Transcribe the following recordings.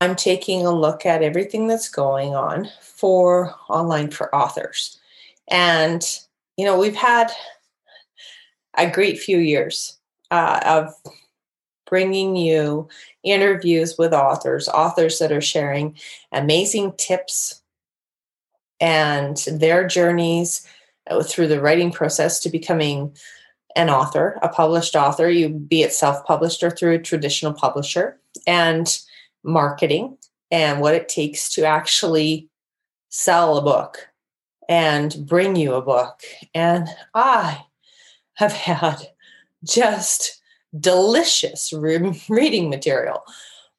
I'm taking a look at everything that's going on for Online for Authors. And, you know, we've had a great few years of bringing you interviews with authors that are sharing amazing tips and their journeys through the writing process to becoming an author, a published author, you be it self-published or through a traditional publisher, and marketing and what it takes to actually sell a book and bring you a book. And I have had just delicious reading material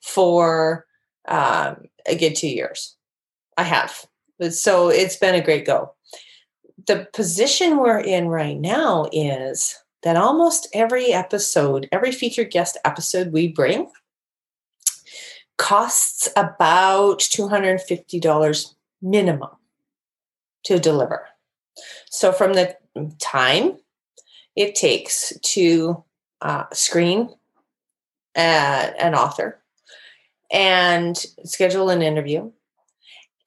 for a good 2 years. I have. So it's been a great go. The position we're in right now is that almost every episode, every featured guest episode we bring costs about $250 minimum to deliver. So from the time it takes to screen an author and schedule an interview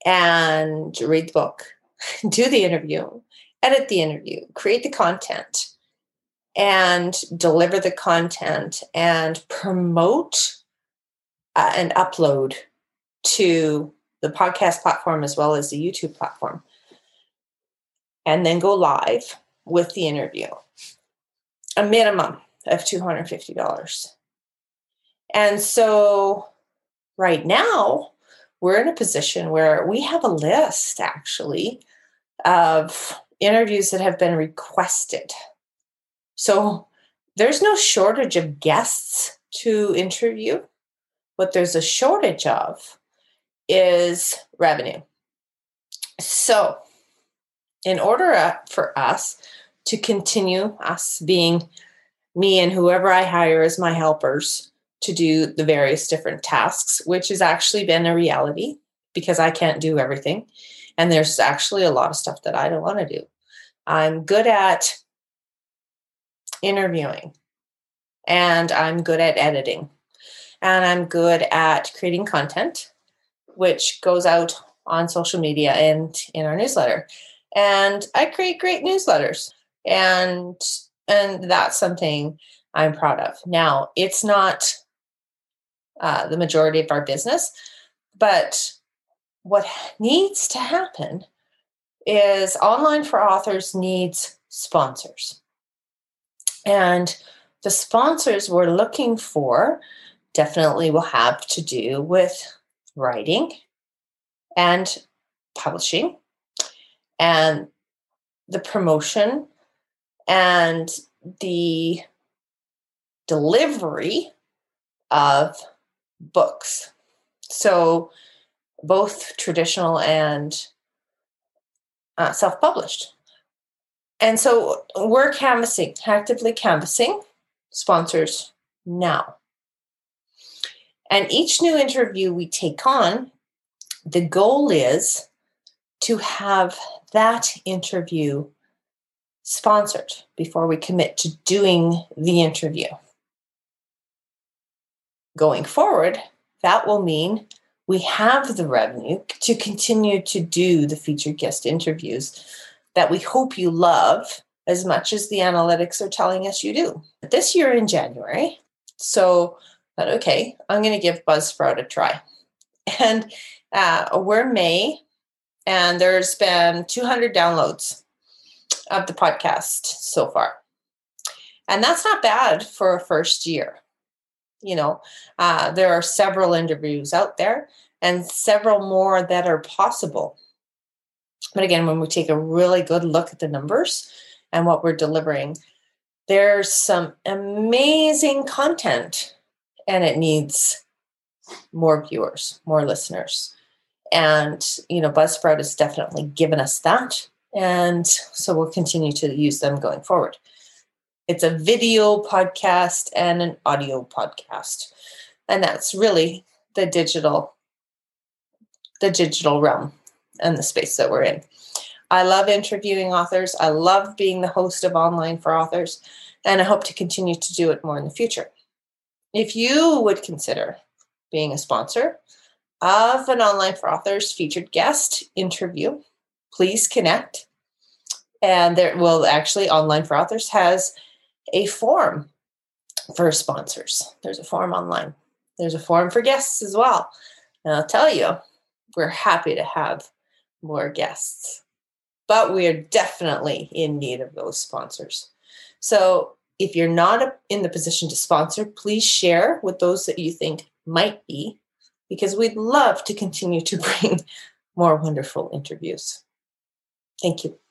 and read the book, do the interview, edit the interview, create the content and deliver the content and promote and upload to the podcast platform as well as the YouTube platform, and then go live with the interview. A minimum of $250. And so right now we're in a position where we have a list actually of interviews that have been requested. So there's no shortage of guests to interview. What there's a shortage of is revenue. So in order for us to continue, us being me and whoever I hire as my helpers to do the various different tasks, which has actually been a reality because I can't do everything. And there's actually a lot of stuff that I don't want to do. I'm good at interviewing and I'm good at editing. And I'm good at creating content, which goes out on social media and in our newsletter. And I create great newsletters. And that's something I'm proud of. Now, it's not the majority of our business, but what needs to happen is Online for Authors needs sponsors. And the sponsors we're looking for definitely will have to do with writing and publishing and the promotion and the delivery of books. So both traditional and self-published. And so we're actively canvassing sponsors now. And each new interview we take on, the goal is to have that interview sponsored before we commit to doing the interview. Going forward, that will mean we have the revenue to continue to do the featured guest interviews that we hope you love as much as the analytics are telling us you do. This year in January, but okay, I'm going to give Buzzsprout a try. And we're May, and there's been 200 downloads of the podcast so far. And that's not bad for a first year. You know, there are several interviews out there and several more that are possible. But again, when we take a really good look at the numbers and what we're delivering, there's some amazing content. And it needs more viewers, more listeners. And, you know, Buzzsprout has definitely given us that. And so we'll continue to use them going forward. It's a video podcast and an audio podcast. And that's really the digital realm and the space that we're in. I love interviewing authors. I love being the host of Online for Authors. And I hope to continue to do it more in the future. If you would consider being a sponsor, of an Online for Authors featured guest interview, please connect. And there, well, actually, Online for Authors has a form for sponsors. There's a form online. There's a form for guests as well. And I'll tell you, we're happy to have more guests, but we are definitely in need of those sponsors. So if you're not in the position to sponsor, please share with those that you think might be, because we'd love to continue to bring more wonderful interviews. Thank you.